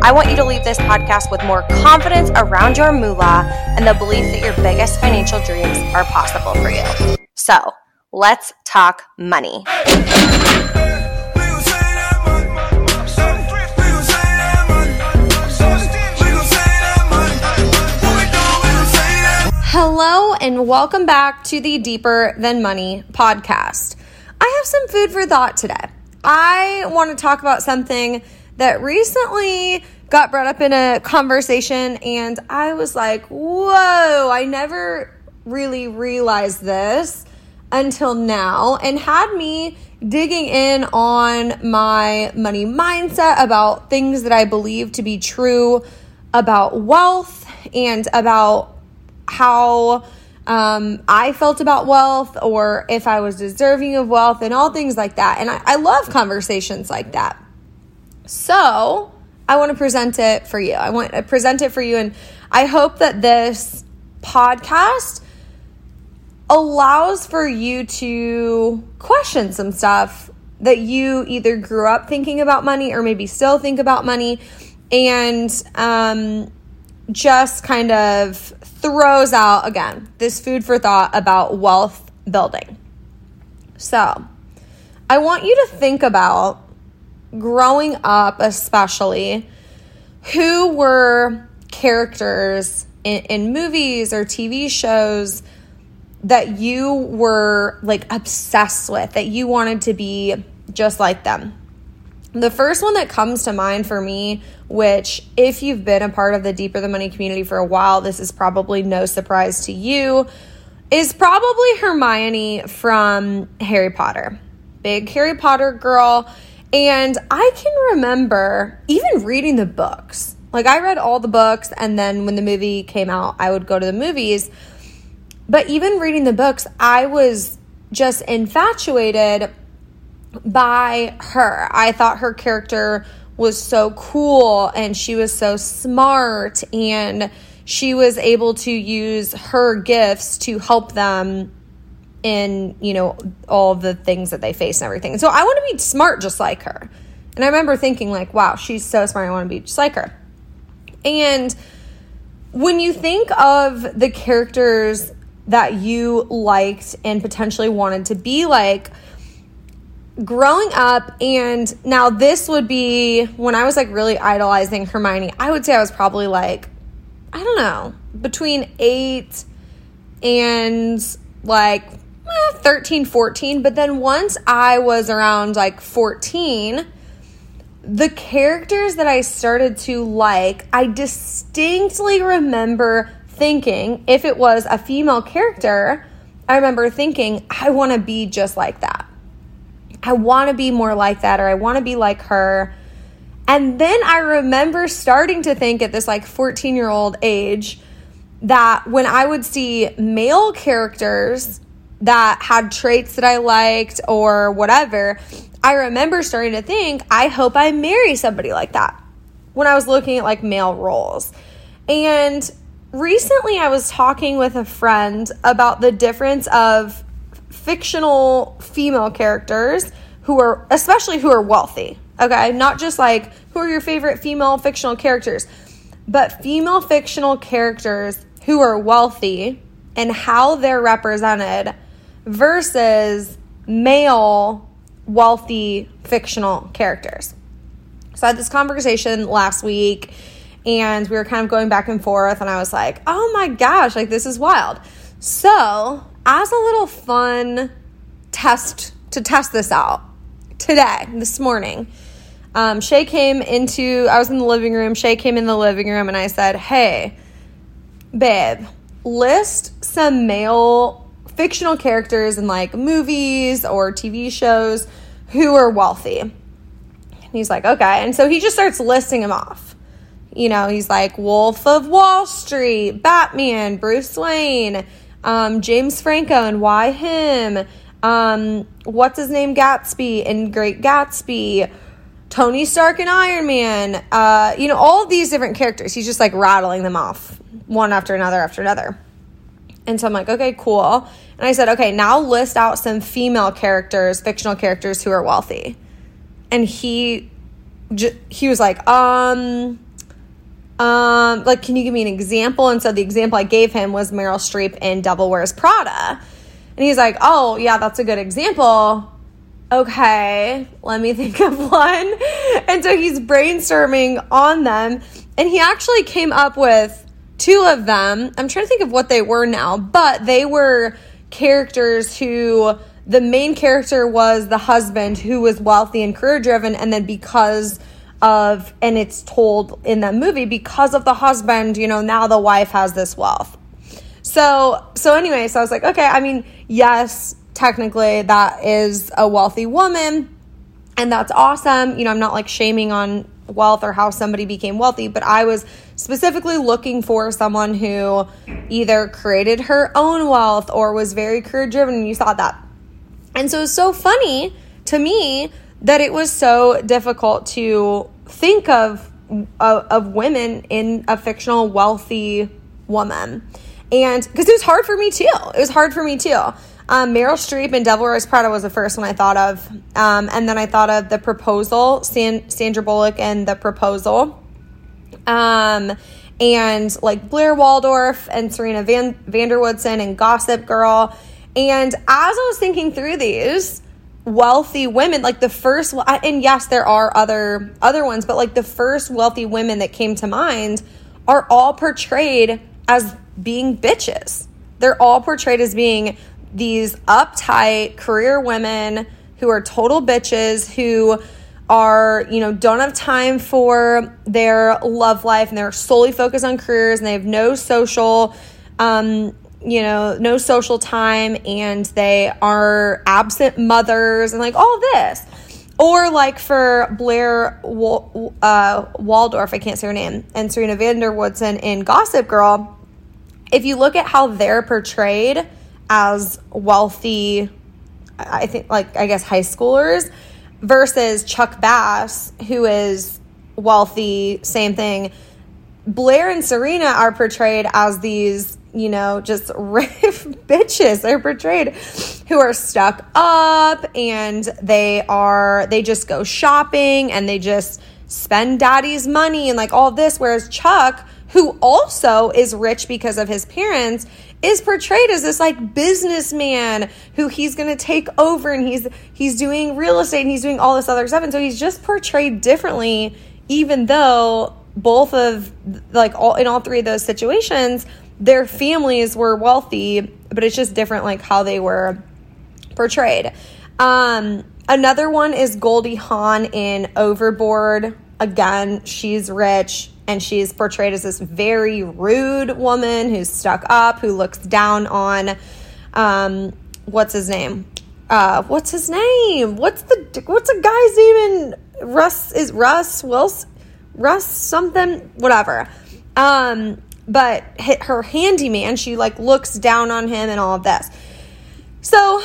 I want you to leave this podcast with more confidence around your moolah and the belief that your biggest financial dreams are possible for you. So, let's talk money. Hello and welcome back to the Deeper Than Money podcast. I have some food for thought today. I want to talk about something that recently got brought up in a conversation, and I was like, whoa, I never really realized this until now, and had me digging in on my money mindset about things that I believe to be true about wealth and about how I felt about wealth, or if I was deserving of wealth, and all things like that. And I love conversations like that. So I want to present it for you. I want to present it for you. And I hope that this podcast allows for you to question some stuff that you either grew up thinking about money or maybe still think about money, and just kind of throws out, again, this food for thought about wealth building. So I want you to think about growing up, especially, who were characters in movies or TV shows that you were like obsessed with, that you wanted to be just like them. The first one that comes to mind for me, which if you've been a part of the Deeper Than Money community for a while, this is probably no surprise to you, is probably Hermione from Harry Potter. Big Harry Potter girl. And I can remember even reading the books. Like, I read all the books, and then when the movie came out, I would go to the movies. But even reading the books, I was just infatuated by her. I thought her character was so cool, and she was so smart, and she was able to use her gifts to help them in, you know, all the things that they face and everything. And so I want to be smart just like her. And I remember thinking, like, wow, she's so smart. I want to be just like her. And when you think of the characters that you liked and potentially wanted to be like, growing up, and now this would be when I was like really idolizing Hermione, I would say I was probably like, I don't know, between 8 and like 13, 14. But then once I was around like 14, the characters that I started to like, I distinctly remember thinking, if it was a female character, I remember thinking, I want to be just like that. I want to be more like that, or I want to be like her. And then I remember starting to think at this like 14-year-old age that when I would see male characters that had traits that I liked or whatever, I remember starting to think, I hope I marry somebody like that, when I was looking at like male roles. And recently I was talking with a friend about the difference of fictional female characters who are wealthy, okay? Not just like who are your favorite female fictional characters, but female fictional characters who are wealthy and how they're represented versus male wealthy fictional characters. So I had this conversation last week, and we were kind of going back and forth, and I was like, oh my gosh, like this is wild. So as a little fun test to test this out today, this morning, I was in the living room. Shay came in the living room, and I said, hey, babe, list some male fictional characters in like movies or TV shows who are wealthy. And he's like, okay. And so he just starts listing them off. You know, he's like Wolf of Wall Street, Batman, Bruce Wayne, James Franco, and why him? What's his name? Gatsby and Great Gatsby, Tony Stark and Iron Man, you know, all of these different characters. He's just like rattling them off one after another after another. And so I'm like, okay, cool. And I said, okay, now list out some female characters, fictional characters who are wealthy. And he was like, like, can you give me an example? And so the example I gave him was Meryl Streep in Devil Wears Prada. And he's like, oh, yeah, that's a good example. Okay, let me think of one. And so he's brainstorming on them. And he actually came up with two of them. I'm trying to think of what they were now, but they were characters who the main character was the husband who was wealthy and career-driven. And then and it's told in that movie, because of the husband, you know, now the wife has this wealth. So anyway, so I was like, okay, I mean, yes, technically that is a wealthy woman and that's awesome. You know, I'm not like shaming on wealth or how somebody became wealthy, but I was specifically looking for someone who either created her own wealth or was very career-driven, and you saw that. And so it's so funny to me that it was so difficult to think of women in a fictional wealthy woman. And because it was hard for me too. Meryl Streep in Devil Wears Prada was the first one I thought of. And then I thought of The Proposal, Sandra Bullock and The Proposal. And like Blair Waldorf and Serena van der Woodsen and Gossip Girl. And as I was thinking through these wealthy women, like the first, and yes, there are other ones, but like the first wealthy women that came to mind are all portrayed as being bitches. They're all portrayed as being these uptight career women who are total bitches, who are, you know, don't have time for their love life and they're solely focused on careers and they have no social, no social time, and they are absent mothers and like all this. Or like for Blair Waldorf, I can't say her name, and Serena van der Woodsen in Gossip Girl, if you look at how they're portrayed as wealthy, I think like, I guess high schoolers, versus Chuck Bass, who is wealthy, same thing. Blair and Serena are portrayed as these, you know, just riff bitches. They're portrayed who are stuck up and they just go shopping and they just spend daddy's money and like all this. Whereas Chuck, who also is rich because of his parents, is portrayed as this like businessman who he's going to take over and he's doing real estate and he's doing all this other stuff. And so he's just portrayed differently, even though both of like all three of those situations, their families were wealthy, but it's just different, like how they were portrayed. Another one is Goldie Hawn in Overboard. Again, she's rich and she's portrayed as this very rude woman who's stuck up, who looks down on, what's a guy's name in Russ something, whatever. But her handyman, she like looks down on him and all of this. So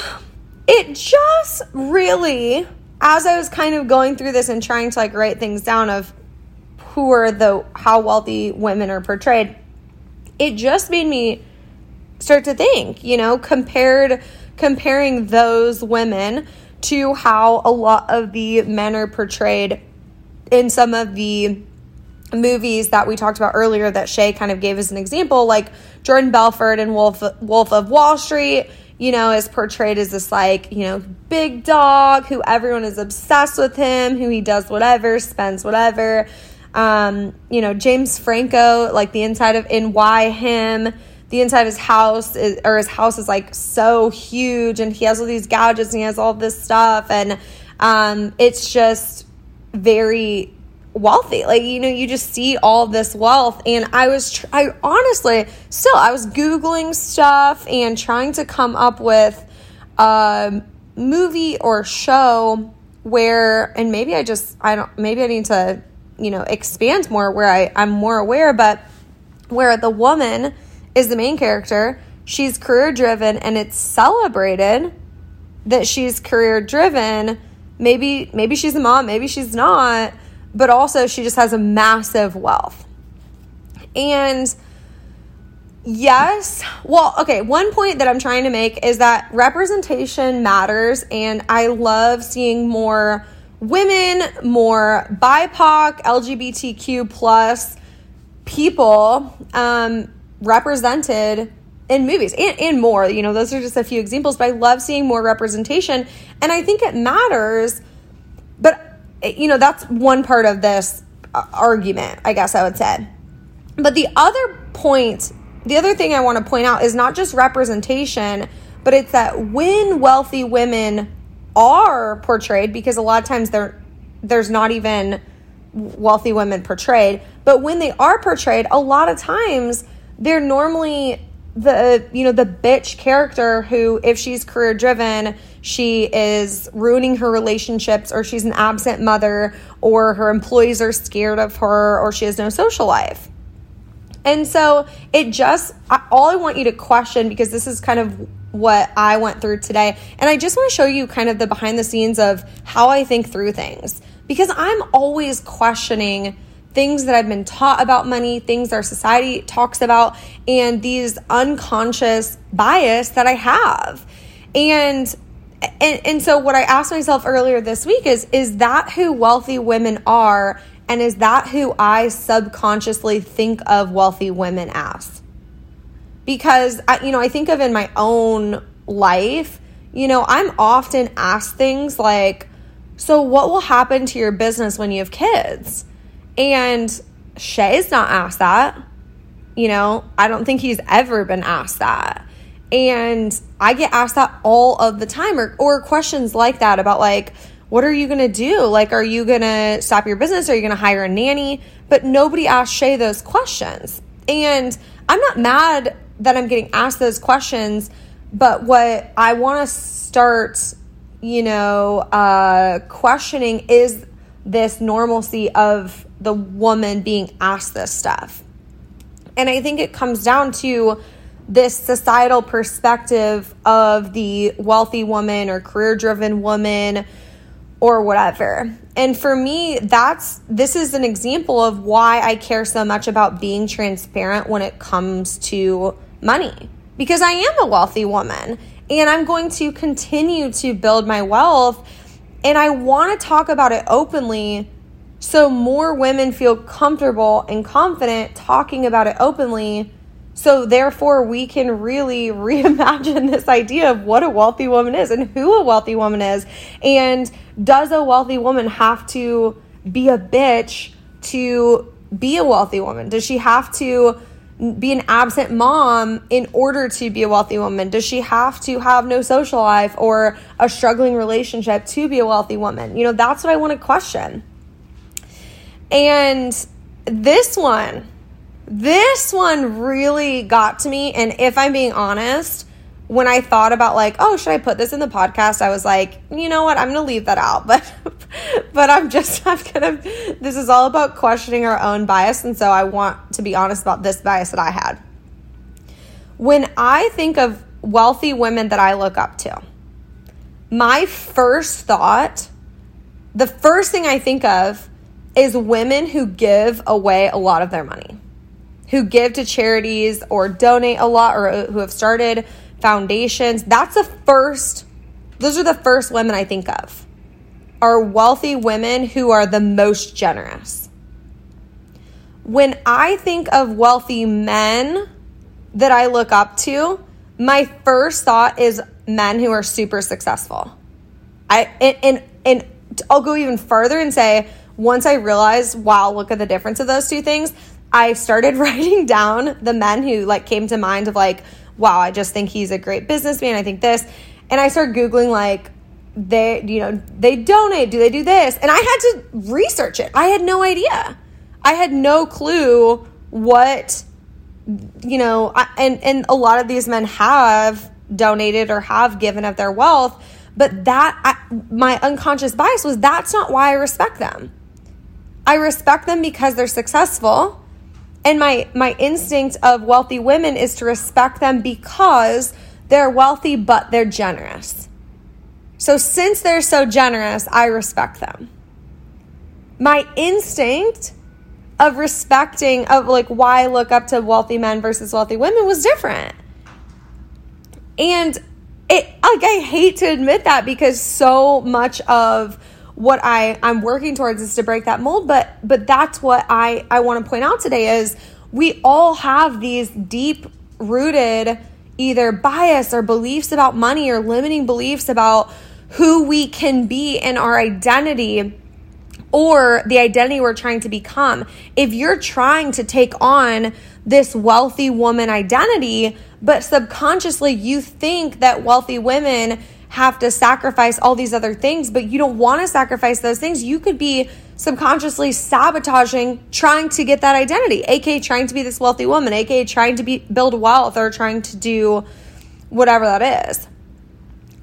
it just really, as I was kind of going through this and trying to like write things down of how wealthy women are portrayed, it just made me start to think, you know, comparing those women to how a lot of the men are portrayed in some of the movies that we talked about earlier that Shay kind of gave as an example, like Jordan Belfort and Wolf of Wall Street, you know, is portrayed as this like, you know, big dog who everyone is obsessed with him, who he does whatever, spends whatever. You know, James Franco, like the inside of his house is like so huge and he has all these gadgets and he has all this stuff. And it's just very wealthy. Like, you know, you just see all this wealth. And I was Googling stuff and trying to come up with a movie or show maybe I need to you know, expand more, where I'm more aware, but where the woman is the main character, she's career-driven, and it's celebrated that she's career-driven. Maybe she's a mom, maybe she's not, but also she just has a massive wealth. And yes, well, okay, one point that I'm trying to make is that representation matters, and I love seeing more women, more BIPOC, LGBTQ plus people represented in movies and more. You know, those are just a few examples, but I love seeing more representation, and I think it matters. But, you know, that's one part of this argument, I guess I would say. But the other thing I want to point out is not just representation, but it's that when wealthy women are portrayed, because a lot of times there's not even wealthy women portrayed, but when they are portrayed, a lot of times they're normally the bitch character who, if she's career driven, she is ruining her relationships, or she's an absent mother, or her employees are scared of her, or she has no social life. And so all I want you to question, because this is kind of what I went through today, and I just want to show you kind of the behind the scenes of how I think through things, because I'm always questioning things that I've been taught about money, things our society talks about, and these unconscious bias that I have. And so what I asked myself earlier this week is that who wealthy women are? And is that who I subconsciously think of wealthy women as? Because, I think of in my own life, you know, I'm often asked things like, so what will happen to your business when you have kids? And Shay's not asked that. You know, I don't think he's ever been asked that. And I get asked that all of the time, or questions like that about, like, what are you going to do? Like, are you going to stop your business? Are you going to hire a nanny? But nobody asked Shay those questions. And I'm not mad that I'm getting asked those questions, but what I want to start, questioning is this normalcy of the woman being asked this stuff. And I think it comes down to this societal perspective of the wealthy woman or career-driven woman or whatever. And for me, this is an example of why I care so much about being transparent when it comes to money, because I am a wealthy woman and I'm going to continue to build my wealth, and I want to talk about it openly so more women feel comfortable and confident talking about it openly. So therefore, we can really reimagine this idea of what a wealthy woman is and who a wealthy woman is. And does a wealthy woman have to be a bitch to be a wealthy woman? Does she have to be an absent mom in order to be a wealthy woman? Does she have to have no social life or a struggling relationship to be a wealthy woman? You know, that's what I want to question. And this one really got to me. And if I'm being honest, when I thought about, like, oh, should I put this in the podcast? I was like, you know what? I'm going to leave that out. But this is all about questioning our own bias. And so I want to be honest about this bias that I had. When I think of wealthy women that I look up to, the first thing I think of is women who give away a lot of their money, who give to charities or donate a lot, or who have started foundations. Those are the first women I think of, are wealthy women who are the most generous. When I think of wealthy men that I look up to, my first thought is men who are super successful. And I'll go even further and say, once I realized, wow, look at the difference of those two things, I started writing down the men who, like, came to mind of, like, wow, I just think he's a great businessman. I think this. And I started Googling, like, they donate. Do they do this? And I had to research it. I had no idea. I had no clue what, and a lot of these men have donated or have given of their wealth. But my unconscious bias was, that's not why I respect them. I respect them because they're successful. And my instinct of wealthy women is to respect them because they're wealthy, but they're generous. So since they're so generous, I respect them. My instinct of respecting, of like why I look up to wealthy men versus wealthy women was different. And it, like, I hate to admit that because so much of what I'm working towards is to break that mold. But that's what I want to point out today is we all have these deep rooted either bias or beliefs about money or limiting beliefs about who we can be in our identity or the identity we're trying to become. If you're trying to take on this wealthy woman identity, but subconsciously you think that wealthy women have to sacrifice all these other things, but you don't want to sacrifice those things, you could be subconsciously sabotaging, trying to get that identity, aka trying to be this wealthy woman, aka trying to build wealth or trying to do whatever that is.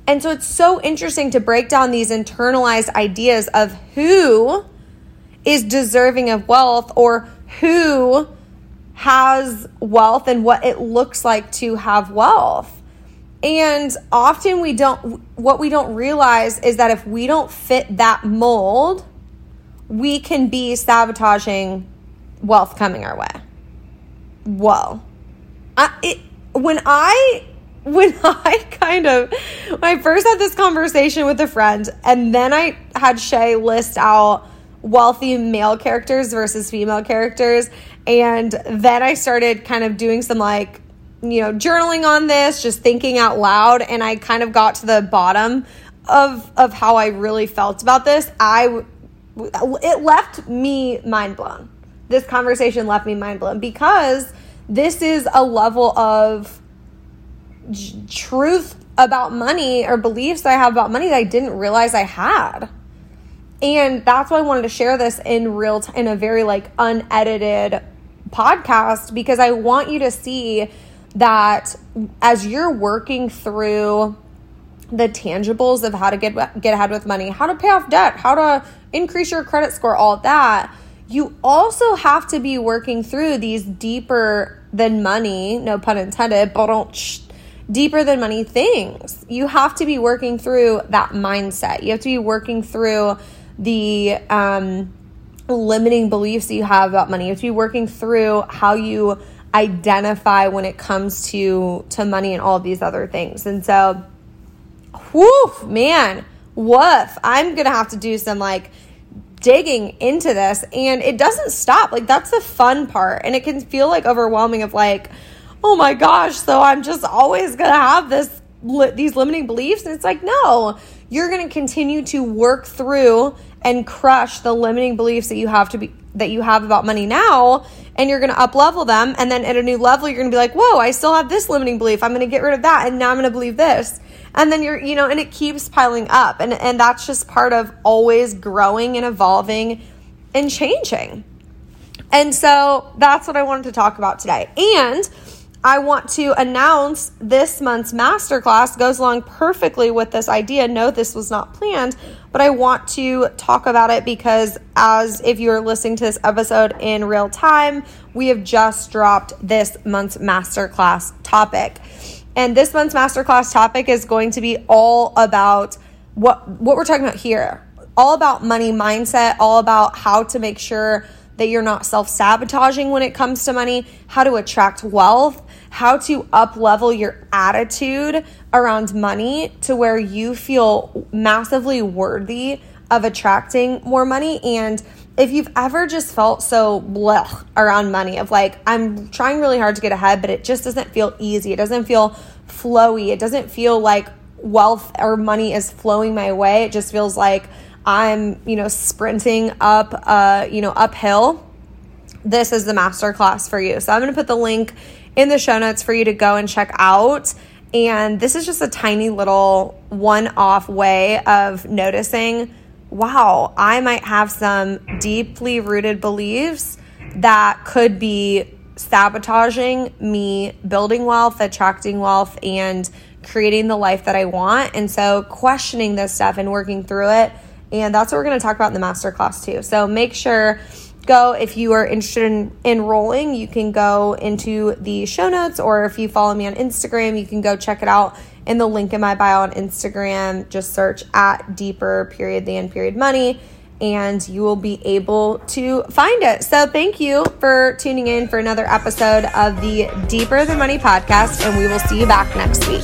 And so it's so interesting to break down these internalized ideas of who is deserving of wealth or who has wealth and what it looks like to have wealth. And often what we don't realize is that if we don't fit that mold, we can be sabotaging wealth coming our way. Whoa. I first had this conversation with a friend, and then I had Shay list out wealthy male characters versus female characters. And then I started kind of doing some like, you know, journaling on this, just thinking out loud. And I kind of got to the bottom of how I really felt about this. It left me mind blown. This conversation left me mind blown because this is a level of truth about money or beliefs that I have about money that I didn't realize I had. And that's why I wanted to share this in real time, in a very like unedited podcast, because I want you to see that as you're working through the tangibles of how to get ahead with money, how to pay off debt, how to increase your credit score, all that, you also have to be working through these deeper than money, no pun intended, deeper than money things. You have to be working through that mindset. You have to be working through the limiting beliefs that you have about money. You have to be working through how you identify when it comes to money and all of these other things. And so, I'm going to have to do some like digging into this, and it doesn't stop. Like, that's the fun part. And it can feel like overwhelming of like, oh my gosh, so I'm just always going to have these limiting beliefs. And it's like, no, you're going to continue to work through and crush the limiting beliefs that you have about money now, and you're going to up level them. And then at a new level, you're going to be like, whoa, I still have this limiting belief. I'm going to get rid of that. And now I'm going to believe this. And then and it keeps piling up. And that's just part of always growing and evolving and changing. And so that's what I wanted to talk about today. And I want to announce this month's masterclass goes along perfectly with this idea. No, this was not planned, but I want to talk about it because as if you're listening to this episode in real time, we have just dropped this month's masterclass topic. And this month's masterclass topic is going to be all about what we're talking about here, all about money mindset, all about how to make sure that you're not self-sabotaging when it comes to money, how to attract wealth, how to up-level your attitude around money to where you feel massively worthy of attracting more money. And if you've ever just felt so blech around money of like, I'm trying really hard to get ahead, but it just doesn't feel easy. It doesn't feel flowy. It doesn't feel like wealth or money is flowing my way. It just feels like I'm, sprinting up, uphill. This is the masterclass for you. So I'm going to put the link in the show notes for you to go and check out. And this is just a tiny little one-off way of noticing, wow, I might have some deeply rooted beliefs that could be sabotaging me building wealth, attracting wealth, and creating the life that I want. And so questioning this stuff and working through it And that's what we're going to talk about in the masterclass too. So make sure, go, if you are interested in enrolling, you can go into the show notes, or if you follow me on Instagram, you can go check it out in the link in my bio on Instagram. Just search at deeper_than_money. And you will be able to find it. So thank you for tuning in for another episode of the Deeper Than Money podcast, and we will see you back next week.